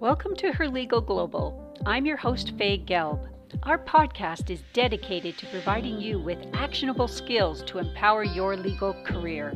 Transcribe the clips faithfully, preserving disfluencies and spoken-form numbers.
Welcome to Her Legal Global. I'm your host, Faye Gelb. Our podcast is dedicated to providing you with actionable skills to empower your legal career.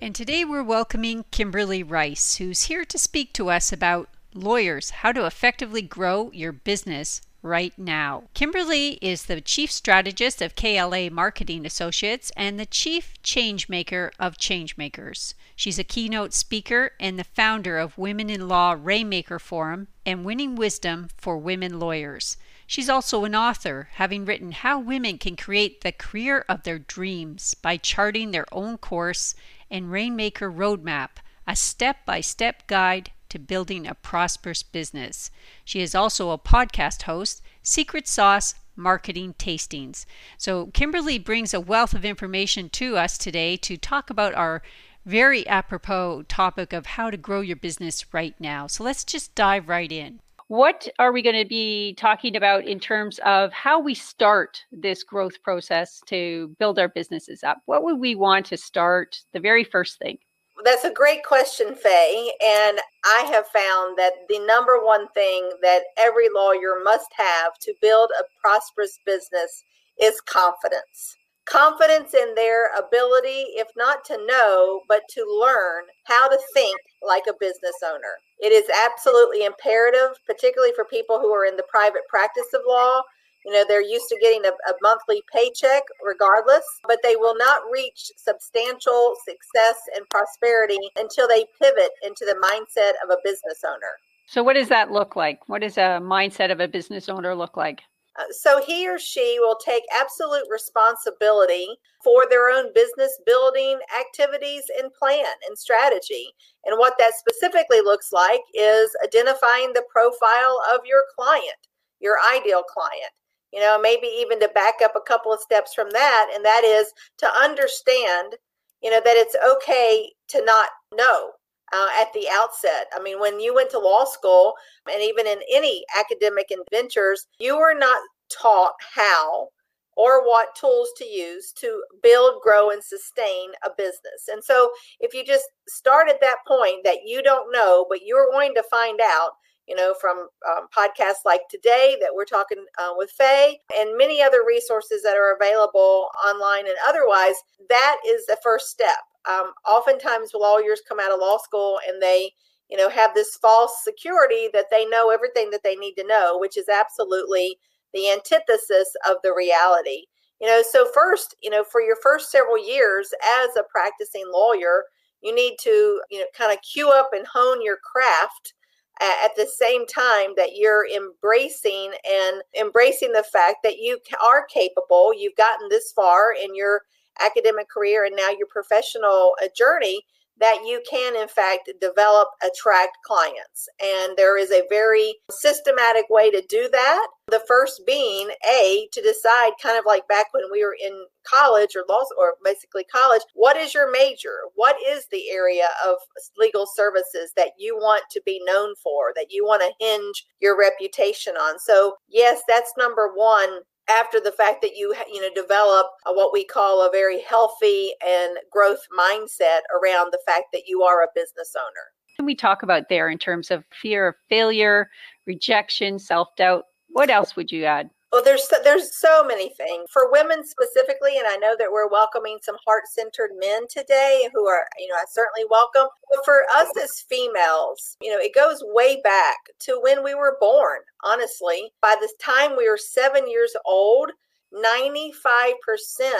And today we're welcoming Kimberly Rice, who's here to speak to us about lawyers, how to effectively grow your business right now. Kimberly is the Chief Strategist of K L A Marketing Associates and the Chief Changemaker of Changemakers. She's a keynote speaker and the founder of Women in Law Rainmaker Forum and Winning Wisdom for Women Lawyers. She's also an author, having written How Women Can Create the Career of Their Dreams by Charting Their Own Course and Rainmaker Roadmap, a step-by-step guide to building a prosperous business. She is also a podcast host, Secret Sauce Marketing Tastings. So Kimberly brings a wealth of information to us today to talk about our very apropos topic of how to grow your business right now. So let's just dive right in. What are we going to be talking about in terms of how we start this growth process to build our businesses up? What would we want to start the very first thing? That's a great question, Faye. And I have found that the number one thing that every lawyer must have to build a prosperous business is confidence. Confidence in their ability, if not to know, but to learn how to think like a business owner. It is absolutely imperative, particularly for people who are in the private practice of law. You know, they're used to getting a, a monthly paycheck regardless, but they will not reach substantial success and prosperity until they pivot into the mindset of a business owner. So what does that look like? What does a mindset of a business owner look like? Uh, so he or she will take absolute responsibility for their own business building activities and plan and strategy. And what that specifically looks like is identifying the profile of your client, your ideal client. You know, maybe even to back up a couple of steps from that, and that is to understand, you know, that it's okay to not know uh, at the outset. I mean, when you went to law school, and even in any academic ventures, you were not taught how or what tools to use to build, grow, and sustain a business. And so if you just start at that point that you don't know, but you're going to find out, you know, from um, podcasts like today that we're talking uh, with Faye and many other resources that are available online and otherwise, that is the first step. Um, oftentimes lawyers come out of law school and they, you know, have this false security that they know everything that they need to know, which is absolutely the antithesis of the reality. You know, so first, you know, for your first several years as a practicing lawyer, you need to, you know, kind of queue up and hone your craft at the same time that you're embracing and embracing the fact that you are capable, you've gotten this far in your academic career and now your professional journey, that you can, in fact, develop, attract clients. And there is a very systematic way to do that. The first being, A, to decide, kind of like back when we were in college or law, or basically college, what is your major? What is the area of legal services that you want to be known for, that you want to hinge your reputation on? So yes, that's number one. After the fact that you, you know, develop a, what we call a very healthy and growth mindset around the fact that you are a business owner. Can we talk about there in terms of fear of failure, rejection, self-doubt? What else would you add? Well, there's so, there's so many things. For women specifically, and I know that we're welcoming some heart-centered men today who are, you know, I certainly welcome. But for us as females, you know, it goes way back to when we were born, honestly. By the time we were seven years old, ninety-five percent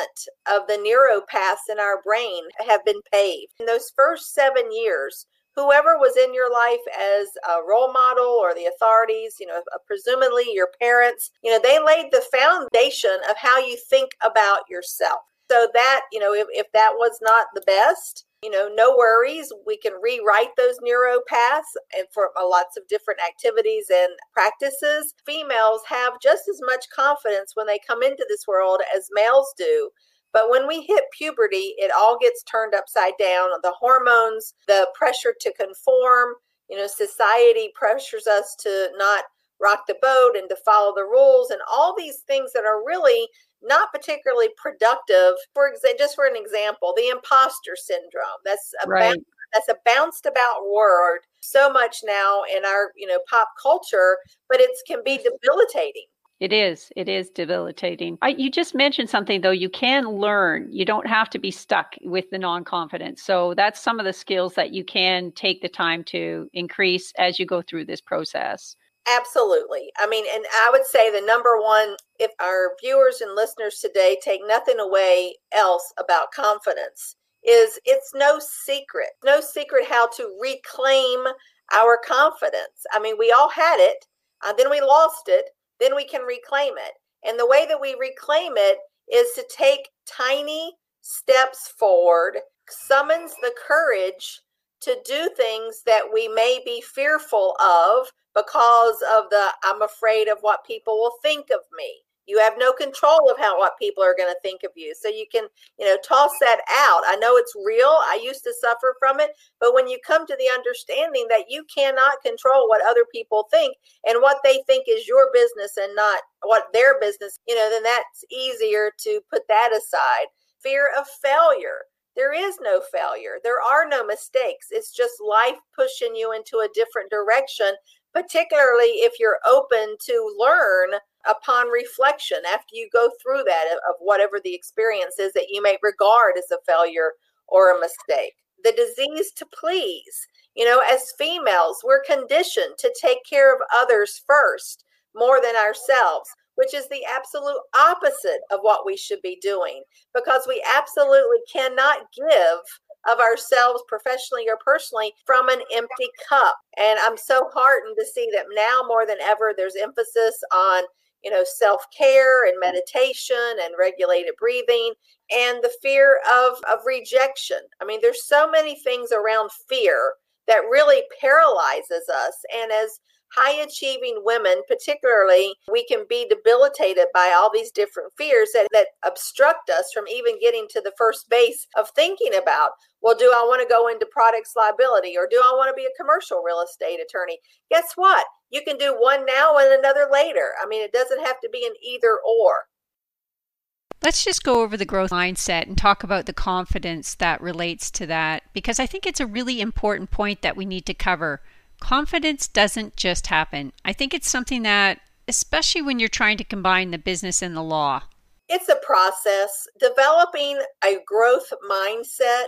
of the neuropaths in our brain have been paved. In those first seven years, whoever was in your life as a role model or the authorities, you know, presumably your parents, you know, they laid the foundation of how you think about yourself. So that, you know, if, if that was not the best, you know, no worries. We can rewrite those neuro paths and for lots of different activities and practices. Females have just as much confidence when they come into this world as males do. But when we hit puberty, it all gets turned upside down. The hormones, the pressure to conform, you know, society pressures us to not rock the boat and to follow the rules and all these things that are really not particularly productive. For exa- just for an example, the imposter syndrome. That's a, right. bounce, that's a bounced about word so much now in our, you know, pop culture, but it can be debilitating. It is. It is debilitating. I, you just mentioned something, though. You can learn. You don't have to be stuck with the non-confidence. So that's some of the skills that you can take the time to increase as you go through this process. Absolutely. I mean, and I would say the number one, if our viewers and listeners today take nothing away else about confidence, is it's no secret, no secret how to reclaim our confidence. I mean, we all had it, uh, then we lost it. Then we can reclaim it. And the way that we reclaim it is to take tiny steps forward, summons the courage to do things that we may be fearful of because of the, I'm afraid of what people will think of me. You have no control of how what people are going to think of you. So you can, you know, toss that out. I know it's real. I used to suffer from it. But when you come to the understanding that you cannot control what other people think and what they think is your business and not what their business, you know, then that's easier to put that aside. Fear of failure. There is no failure. There are no mistakes. It's just life pushing you into a different direction, particularly if you're open to learn upon reflection after you go through that of whatever the experience is that you may regard as a failure or a mistake. The disease to please. You know, as females, we're conditioned to take care of others first more than ourselves, which is the absolute opposite of what we should be doing, because we absolutely cannot give of ourselves professionally or personally from an empty cup. And I'm so heartened to see that now more than ever, there's emphasis on, you know, self-care and meditation and regulated breathing and the fear of, of rejection. I mean, there's so many things around fear that really paralyzes us. And as high achieving women, particularly, we can be debilitated by all these different fears that, that obstruct us from even getting to the first base of thinking about, well, do I want to go into products liability, or do I want to be a commercial real estate attorney? Guess what? You can do one now and another later. I mean, it doesn't have to be an either or. Let's just go over the growth mindset and talk about the confidence that relates to that, because I think it's a really important point that we need to cover. Confidence doesn't just happen. I think it's something that, especially when you're trying to combine the business and the law. It's a process. Developing a growth mindset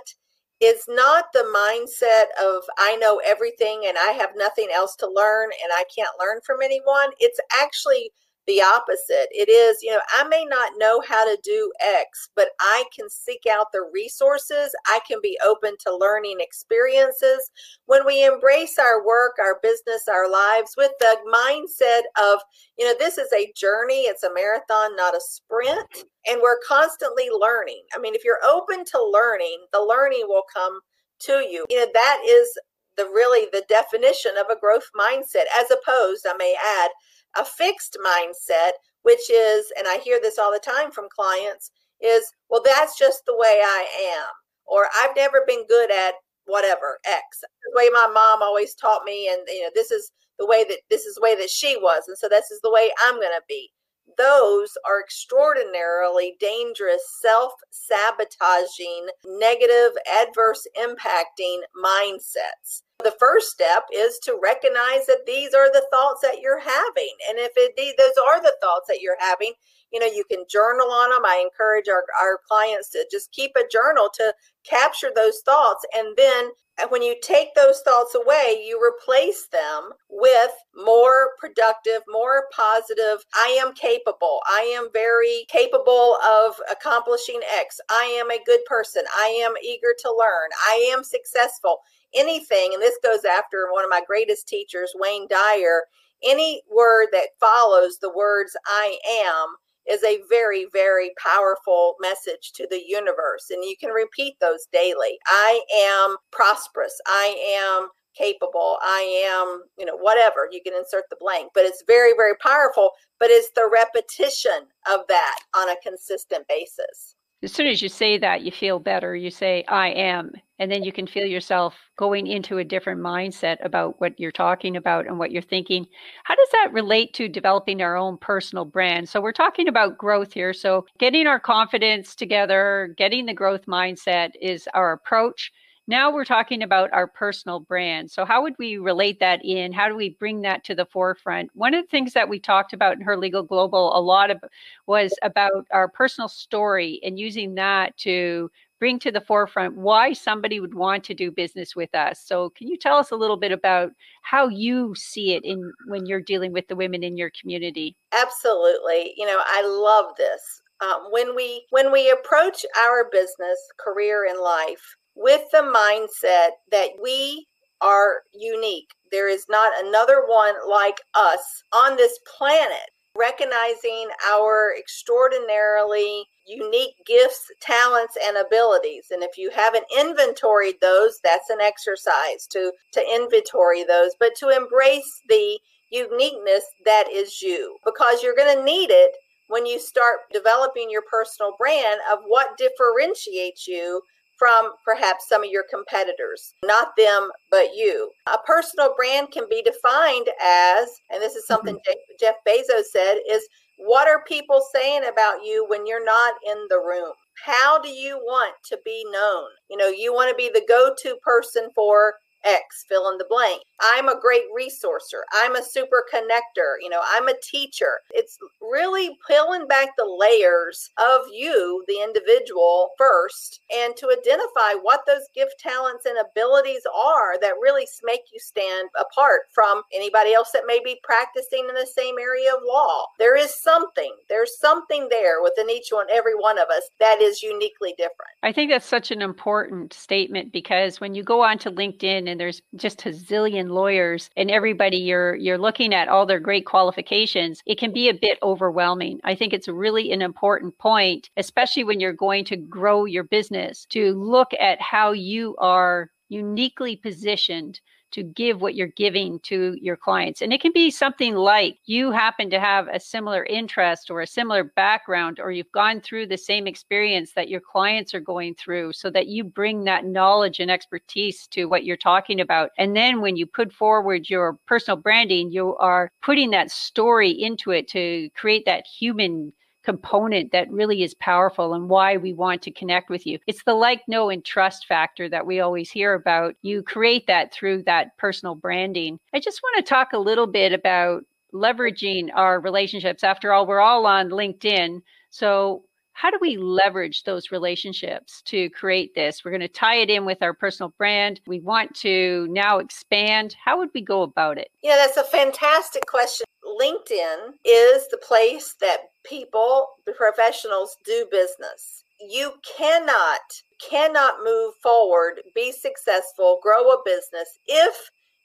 is not the mindset of I know everything and I have nothing else to learn and I can't learn from anyone. It's actually the opposite. It is, you know, I may not know how to do X, but I can seek out the resources. I can be open to learning experiences. When we embrace our work, our business, our lives with the mindset of, you know, this is a journey, it's a marathon, not a sprint, and we're constantly learning. I mean, if you're open to learning, the learning will come to you. You know, that is the really the definition of a growth mindset, as opposed, I may add, a fixed mindset, which is, and I hear this all the time from clients, is, well, that's just the way I am, or I've never been good at whatever, X, the way my mom always taught me, and you know, this is the way that this is the way that she was, and so this is the way I'm going to be. Those are extraordinarily dangerous, self-sabotaging, negative, adverse impacting mindsets. The first step is to recognize that these are the thoughts that you're having. And if indeed those are the thoughts that you're having, you know, you can journal on them. I encourage our, our clients to just keep a journal to capture those thoughts. And then when you take those thoughts away, you replace them with more productive, more positive. I am capable. I am very capable of accomplishing X. I am a good person. I am eager to learn. I am successful. Anything, and this goes after one of my greatest teachers, Wayne Dyer, any word that follows the words I am is a very, very powerful message to the universe. And you can repeat those daily. I am prosperous. I am capable. I am, you know, whatever. You can insert the blank, but it's very, very powerful. But it's the repetition of that on a consistent basis. As soon as you say that, you feel better. You say, I am. And then you can feel yourself going into a different mindset about what you're talking about and what you're thinking. How does that relate to developing our own personal brand? So we're talking about growth here. So getting our confidence together, getting the growth mindset is our approach. Now we're talking about our personal brand. So how would we relate that in? How do we bring that to the forefront? One of the things that we talked about in Her Legal Global a lot of was about our personal story and using that to bring to the forefront why somebody would want to do business with us. So can you tell us a little bit about how you see it in when you're dealing with the women in your community? Absolutely. You know, I love this. Um, when we when we approach our business, career, and life with the mindset that we are unique, there is not another one like us on this planet, recognizing our extraordinarily unique gifts, talents, and abilities. And if you haven't inventoried those, that's an exercise to, to inventory those, but to embrace the uniqueness that is you, because you're going to need it when you start developing your personal brand of what differentiates you from perhaps some of your competitors. Not them, but you. A personal brand can be defined as, and this is something mm-hmm. Jeff Bezos said, is what are people saying about you when you're not in the room? How do you want to be known? You know, you want to be the go-to person for X, fill in the blank. I'm a great resourcer. I'm a super connector. You know, I'm a teacher. It's really peeling back the layers of you, the individual, first, and to identify what those gift, talents, and abilities are that really make you stand apart from anybody else that may be practicing in the same area of law. There is something, there's something there within each one, every one of us that is uniquely different. I think that's such an important statement, because when you go onto LinkedIn and And there's just a zillion lawyers and everybody you're you're looking at all their great qualifications, it can be a bit overwhelming. I think it's really an important point, especially when you're going to grow your business, to look at how you are uniquely positioned to give what you're giving to your clients. And it can be something like you happen to have a similar interest or a similar background, or you've gone through the same experience that your clients are going through, so that you bring that knowledge and expertise to what you're talking about. And then when you put forward your personal branding, you are putting that story into it to create that human component that really is powerful and why we want to connect with you. It's the like, know, and trust factor that we always hear about. You create that through that personal branding. I just want to talk a little bit about leveraging our relationships. After all, we're all on LinkedIn. So how do we leverage those relationships to create this? We're going to tie it in with our personal brand. We want to now expand. How would we go about it? Yeah, that's a fantastic question. LinkedIn is the place that people, professionals, do business. You cannot, cannot move forward, be successful, grow a business if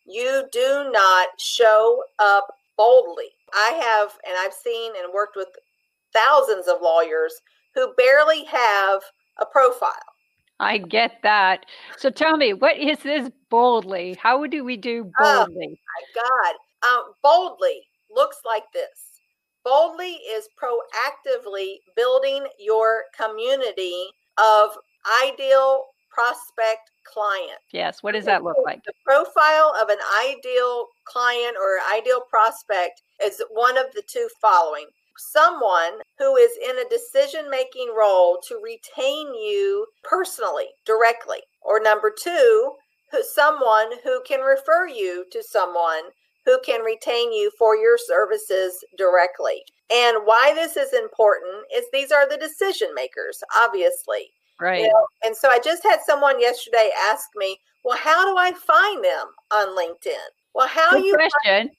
you do not show up boldly. I have, and I've seen and worked with thousands of lawyers who barely have a profile. I get that. So tell me, what is this boldly? How do we do boldly? Oh, my God. Um, boldly looks like this. Boldly is proactively building your community of ideal prospect client. Yes. What does that look like? The profile of an ideal client or ideal prospect is one of the two following. Someone who is in a decision-making role to retain you personally, directly. Or number two, who, someone who can refer you to someone who can retain you for your services directly. And why this is important is these are the decision makers, obviously. Right. You know, and so I just had someone yesterday ask me, well, how do I find them on LinkedIn? Well, how Good you question.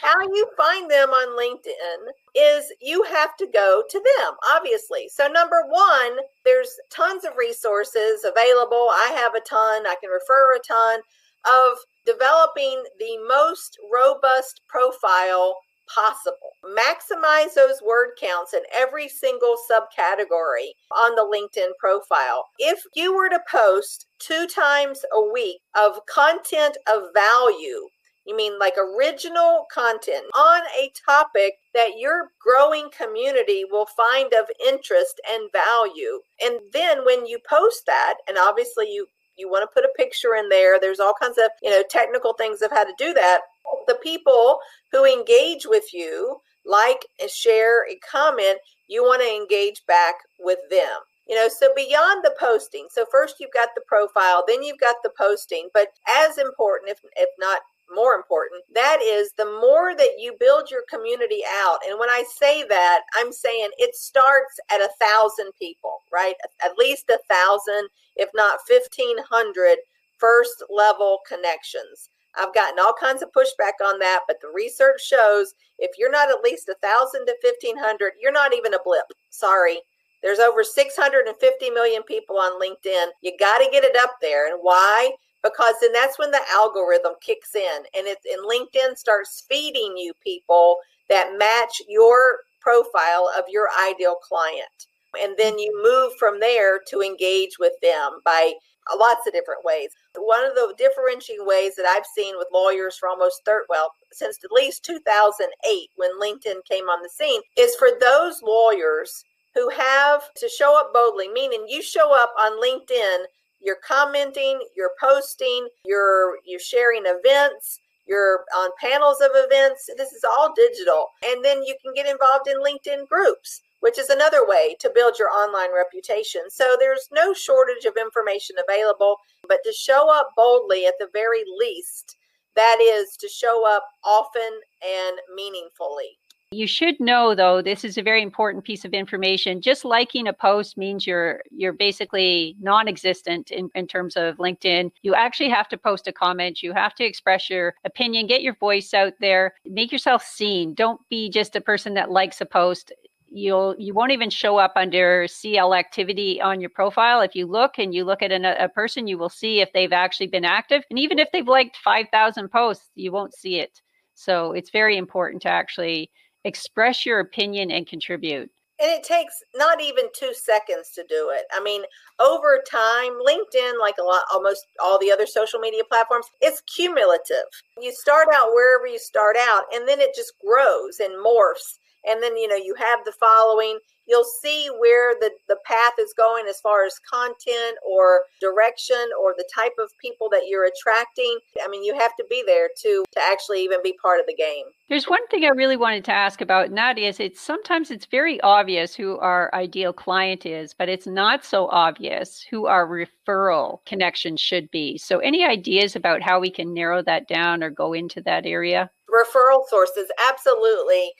How you find them on LinkedIn is you have to go to them, obviously. So number one, there's tons of resources available. I have a ton. I can refer a ton of developing the most robust profile possible. Maximize those word counts in every single subcategory on the LinkedIn profile. If you were to post two times a week of content of value, you mean like original content on a topic that your growing community will find of interest and value. And then when you post that, and obviously you, you want to put a picture in there, there's all kinds of, you know, technical things of how to do that. The people who engage with you, like and share and comment, you want to engage back with them. You know, so beyond the posting, so first you've got the profile, then you've got the posting, but as important, if if not more important, that is the more that you build your community out. And when I say that, I'm saying it starts at a thousand people, right? At least a thousand, if not fifteen hundred first level connections. I've gotten all kinds of pushback on that, but the research shows if you're not at least a thousand to fifteen hundred, you're not even a blip. Sorry. There's over six hundred fifty million people on LinkedIn. You got to get it up there. And why? Because then that's when the algorithm kicks in, and it's and LinkedIn starts feeding you people that match your profile of your ideal client. And then you move from there to engage with them by lots of different ways. One of the differentiating ways that I've seen with lawyers for almost third, well, since at least two thousand eight, when LinkedIn came on the scene, is for those lawyers who have to show up boldly, meaning you show up on LinkedIn, you're commenting, you're posting, you're you're sharing events, you're on panels of events. This is all digital. And then you can get involved in LinkedIn groups, which is another way to build your online reputation. So there's no shortage of information available, but to show up boldly at the very least, that is to show up often and meaningfully. You should know, though, this is a very important piece of information. Just liking a post means you're you're basically non-existent in, in terms of LinkedIn. You actually have to post a comment. You have to express your opinion, get your voice out there, make yourself seen. Don't be just a person that likes a post. You'll, you won't even show up under C L activity on your profile. If you look and you look at an, a person, you will see if they've actually been active. And even if they've liked five thousand posts, you won't see it. So it's very important to actually express your opinion and contribute. And it takes not even two seconds to do it. I mean, over time, LinkedIn, like a lot, almost all the other social media platforms, it's cumulative. You start out wherever you start out, and then it just grows and morphs. And then, you know, you have the following. You'll see where the, the path is going as far as content or direction or the type of people that you're attracting. I mean, you have to be there to, to actually even be part of the game. There's one thing I really wanted to ask about, and that is it's sometimes it's very obvious who our ideal client is, but it's not so obvious who our referral connection should be. So any ideas about how we can narrow that down or go into that area? Referral sources, absolutely.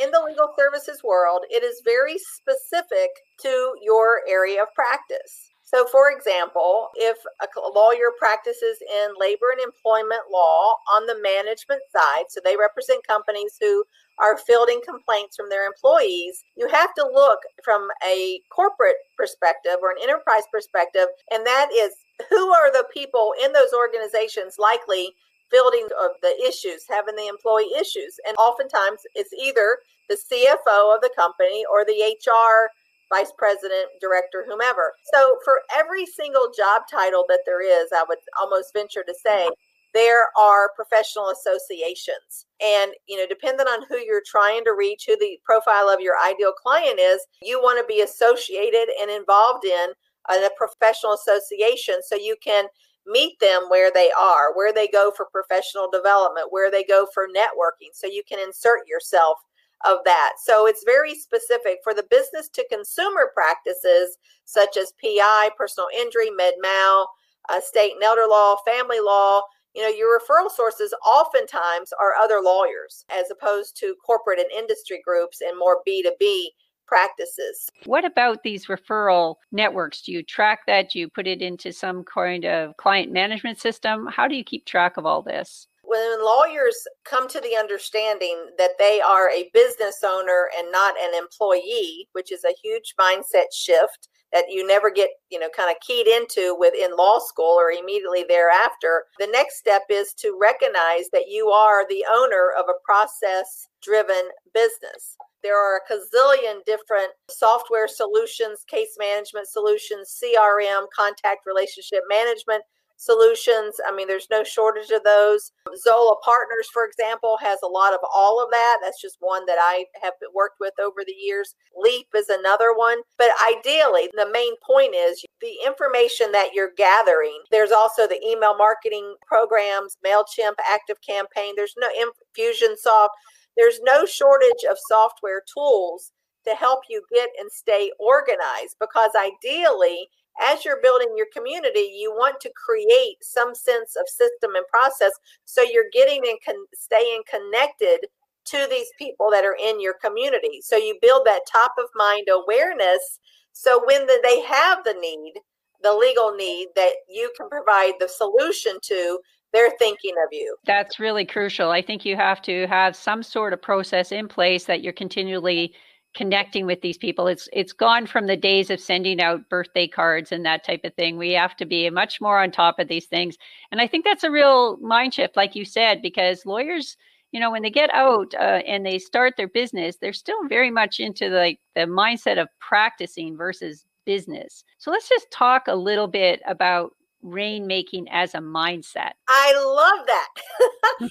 In the legal services world, it is very specific to your area of practice. So, for example, if a lawyer practices in labor and employment law on the management side, so they represent companies who are fielding complaints from their employees, you have to look from a corporate perspective or an enterprise perspective, and that is who are the people in those organizations likely fielding of the issues, having the employee issues. And oftentimes it's either the C F O of the company or the H R vice president, director, whomever. So for every single job title that there is, I would almost venture to say there are professional associations. And, you know, depending on who you're trying to reach, who the profile of your ideal client is, you want to be associated and involved in a professional association so you can meet them where they are, where they go for professional development, where they go for networking. So you can insert yourself of that. So it's very specific for the business to consumer practices, such as P I, personal injury, med-mal, uh, state and elder law, family law. You know, your referral sources oftentimes are other lawyers as opposed to corporate and industry groups and more B to B practices. What about these referral networks? Do you track that? Do you put it into some kind of client management system? How do you keep track of all this? When lawyers come to the understanding that they are a business owner and not an employee, which is a huge mindset shift that you never get, you know, kind of keyed into within law school or immediately thereafter, the next step is to recognize that you are the owner of a process-driven business. There are a gazillion different software solutions, case management solutions, C R M, contact relationship management solutions. I mean, there's no shortage of those. Zola Partners, for example, has a lot of all of that. That's just one that I have worked with over the years. Leap is another one. But ideally, the main point is the information that you're gathering. There's also the email marketing programs, Mailchimp, Active Campaign. There's no Infusionsoft. There's no shortage of software tools to help you get and stay organized. Because ideally, as you're building your community, you want to create some sense of system and process so you're getting and con- staying connected to these people that are in your community. So you build that top of mind awareness. So when the, they have the need, the legal need that you can provide the solution to, they're thinking of you. That's really crucial. I think you have to have some sort of process in place that you're continually connecting with these people. It's it's gone from the days of sending out birthday cards and that type of thing. We have to be much more on top of these things. And I think that's a real mind shift, like you said, because lawyers, you know, when they get out uh, and they start their business, they're still very much into the, like the mindset of practicing versus business. So let's just talk a little bit about rainmaking as a mindset. I love that.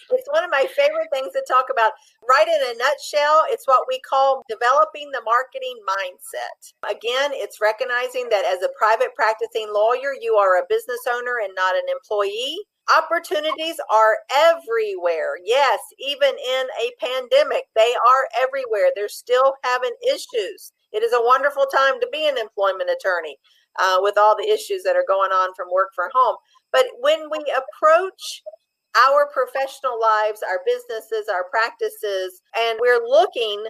It's one of my favorite things to talk about. Right in a nutshell, it's what we call developing the marketing mindset. Again, it's recognizing that as a private practicing lawyer, you are a business owner and not an employee. Opportunities are everywhere. Yes, even in a pandemic, they are everywhere. They're still having issues. It is a wonderful time to be an employment attorney uh, with all the issues that are going on from work from home. But when we approach our professional lives, our businesses, our practices, and we're looking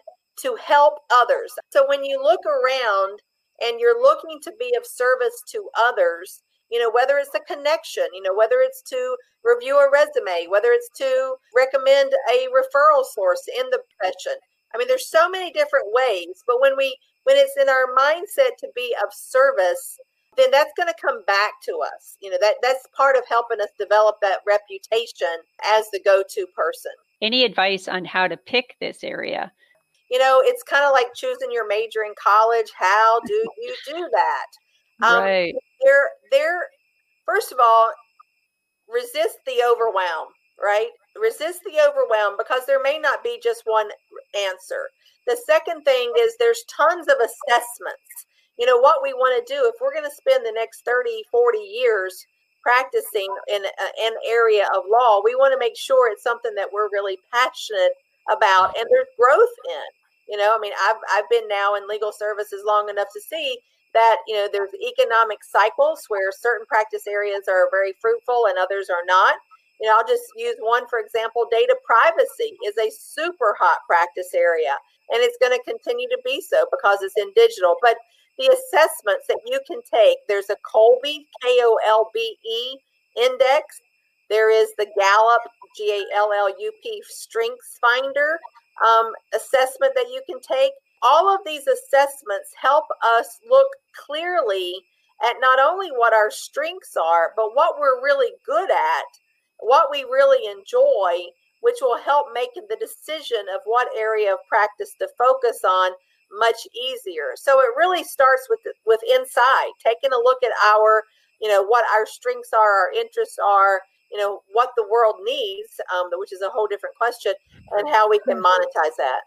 to help others. So when you look around and you're looking to be of service to others, you know, whether it's a connection, you know, whether it's to review a resume, whether it's to recommend a referral source in the profession. I mean, there's so many different ways, but when we when it's in our mindset to be of service, then that's going to come back to us. You know, that that's part of helping us develop that reputation as the go-to person. Any advice on how to pick this area? You know, it's kind of like choosing your major in college. How do you do that? Um, right. There, there. First of all, resist the overwhelm. Right? Resist the overwhelm because there may not be just one answer. The second thing is there's tons of assessments. You know, what we want to do, if we're going to spend the next thirty, forty years practicing in an area of law, we want to make sure it's something that we're really passionate about and there's growth in. You know, I mean, I've, I've been now in legal services long enough to see that, you know, there's economic cycles where certain practice areas are very fruitful and others are not. You know, I'll just use one, for example, data privacy is a super hot practice area, and it's going to continue to be so because it's in digital. But the assessments that you can take, there's a Kolbe, K O L B E index. There is the Gallup, G A L L U P Strengths Finder um, assessment that you can take. All of these assessments help us look clearly at not only what our strengths are, but what we're really good at, what we really enjoy, which will help making the decision of what area of practice to focus on much easier. So it really starts with with inside, taking a look at our, you know, what our strengths are, our interests are, you know, what the world needs, um, which is a whole different question, and how we can monetize that.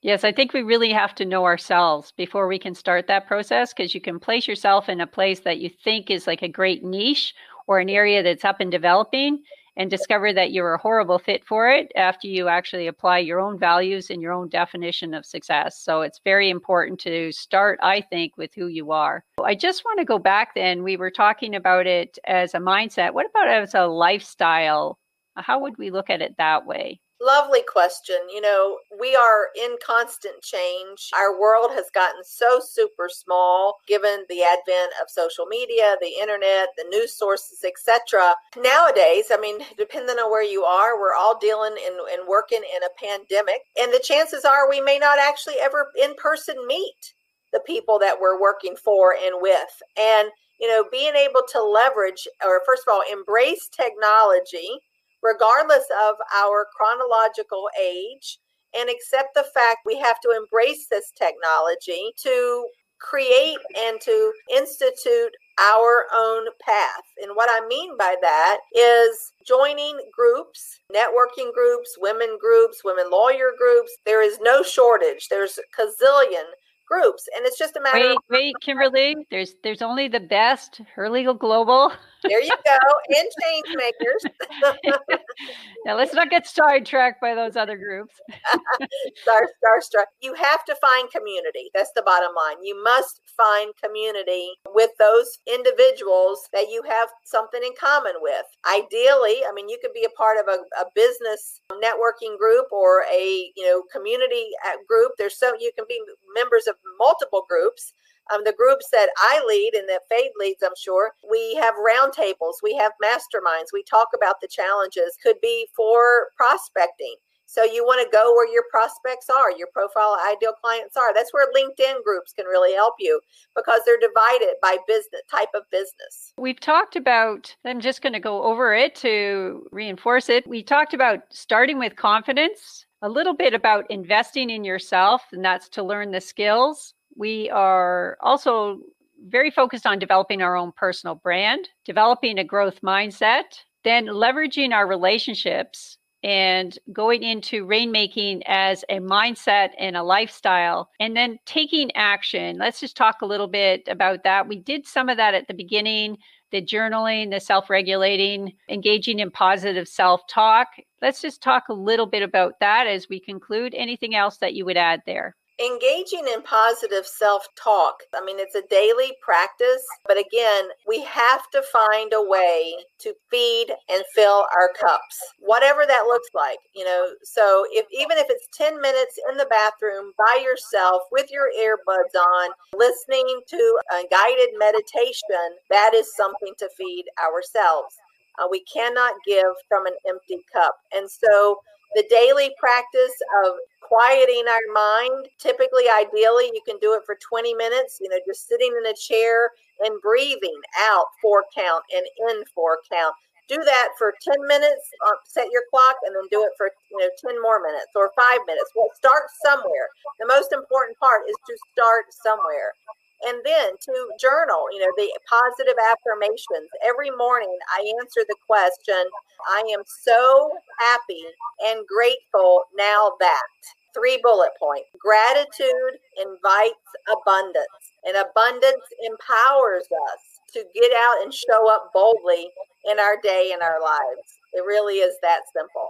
Yes, I think we really have to know ourselves before we can start that process, because you can place yourself in a place that you think is like a great niche or an area that's up and developing, and discover that you're a horrible fit for it after you actually apply your own values and your own definition of success. So it's very important to start, I think, with who you are. I just want to go back then. We were talking about it as a mindset. What about as a lifestyle? How would we look at it that way? Lovely question. You know, we are in constant change. Our world has gotten so super small, given the advent of social media, the internet, the news sources, et cetera. Nowadays, I mean, depending on where you are, we're all dealing and, and working in a pandemic. And the chances are we may not actually ever in person meet the people that we're working for and with. And, you know, being able to leverage, or first of all, embrace technology, regardless of our chronological age, and accept the fact we have to embrace this technology to create and to institute our own path. And what I mean by that is joining groups, networking groups, women groups, women lawyer groups. There is no shortage. There's a gazillion groups. And it's just a matter wait, of- Wait, wait, Kimberly, there's there's only the best, Her Legal Global. There you go, and Changemakers. Now let's not get sidetracked by those other groups. Star, starstruck. You have to find community. That's the bottom line. You must find community with those individuals that you have something in common with. Ideally, I mean, you could be a part of a, a business networking group or a, you know, community group. There's so you can be members of multiple groups. Um, the groups that I lead and that Faye leads, I'm sure, we have roundtables, we have masterminds, we talk about the challenges, could be for prospecting. So you want to go where your prospects are, your profile ideal clients are. That's where LinkedIn groups can really help you because they're divided by business type of business. We've talked about, I'm just going to go over it to reinforce it. We talked about starting with confidence, a little bit about investing in yourself, and that's to learn the skills. We are also very focused on developing our own personal brand, developing a growth mindset, then leveraging our relationships and going into rainmaking as a mindset and a lifestyle, and then taking action. Let's just talk a little bit about that. We did some of that at the beginning, the journaling, the self-regulating, engaging in positive self-talk. Let's just talk a little bit about that as we conclude. Anything else that you would add there? Engaging in positive self-talk. I mean, it's a daily practice, but again, we have to find a way to feed and fill our cups, whatever that looks like, you know. So if even if it's ten minutes in the bathroom by yourself with your earbuds on, listening to a guided meditation, that is something to feed ourselves. Uh, we cannot give from an empty cup. And so the daily practice of quieting our mind, typically, ideally, you can do it for twenty minutes, you know, just sitting in a chair and breathing out four count and in four count. Do that for ten minutes, set your clock, and then do it for, you know, ten more minutes or five minutes. Well, start somewhere. The most important part is to start somewhere. And then to journal, you know, the positive affirmations. Every morning I answer the question, I am so happy and grateful now that. Three bullet points. Gratitude invites abundance, and abundance empowers us to get out and show up boldly in our day and our lives. It really is that simple.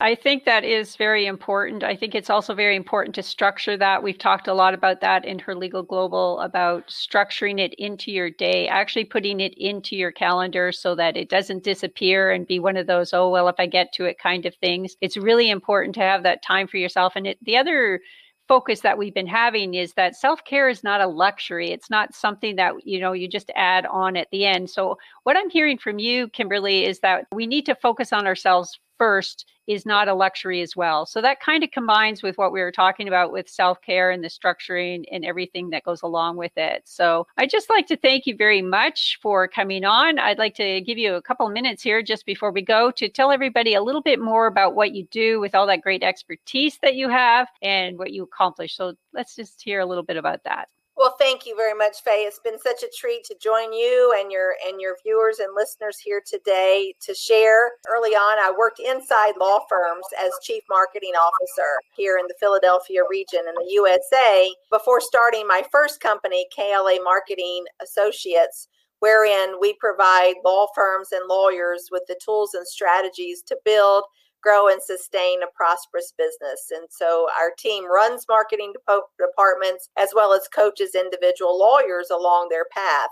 I think that is very important. I think it's also very important to structure that. We've talked a lot about that in Her Legal Global, about structuring it into your day, actually putting it into your calendar so that it doesn't disappear and be one of those, oh, well, if I get to it kind of things. It's really important to have that time for yourself. And it, the other focus that we've been having is that self-care is not a luxury. It's not something that, you know, you just add on at the end. So what I'm hearing from you, Kimberly, is that we need to focus on ourselves first is not a luxury as well. So that kind of combines with what we were talking about with self-care and the structuring and everything that goes along with it. So I'd just like to thank you very much for coming on. I'd like to give you a couple of minutes here just before we go to tell everybody a little bit more about what you do with all that great expertise that you have and what you accomplish. So let's just hear a little bit about that. Well, thank you very much, Faye. It's been such a treat to join you and your and your viewers and listeners here today to share. Early on, I worked inside law firms as chief marketing officer here in the Philadelphia region in the U S A before starting my first company, K L A Marketing Associates, wherein we provide law firms and lawyers with the tools and strategies to build, grow, and sustain a prosperous business. And so our team runs marketing departments as well as coaches individual lawyers along their path.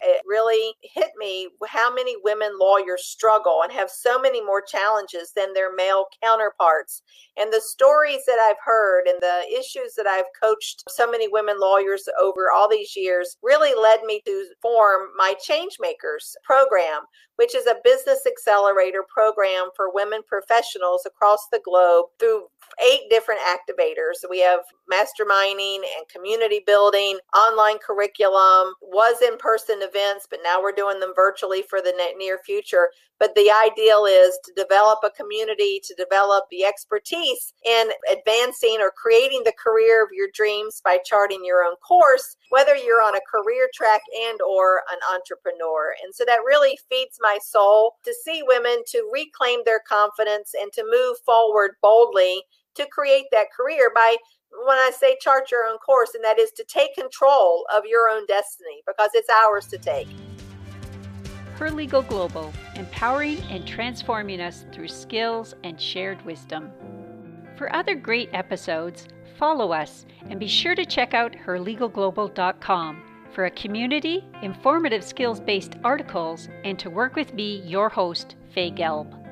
It really hit me how many women lawyers struggle and have so many more challenges than their male counterparts. And the stories that I've heard and the issues that I've coached so many women lawyers over all these years really led me to form my Changemakers program, which is a business accelerator program for women professionals across the globe through eight different activators. We have masterminding and community building, online curriculum, was in-person events, but now we're doing them virtually for the near future. But the ideal is to develop a community, to develop the expertise in advancing or creating the career of your dreams by charting your own course, whether you're on a career track and or an entrepreneur. And so that really feeds my soul to see women to reclaim their confidence and to move forward boldly to create that career by, when I say chart your own course, and that is to take control of your own destiny, because it's ours to take. Her Legal Global, empowering and transforming us through skills and shared wisdom. For other great episodes, follow us and be sure to check out her legal global dot com for a community, informative skills-based articles, and to work with me, your host, Faye Gelb.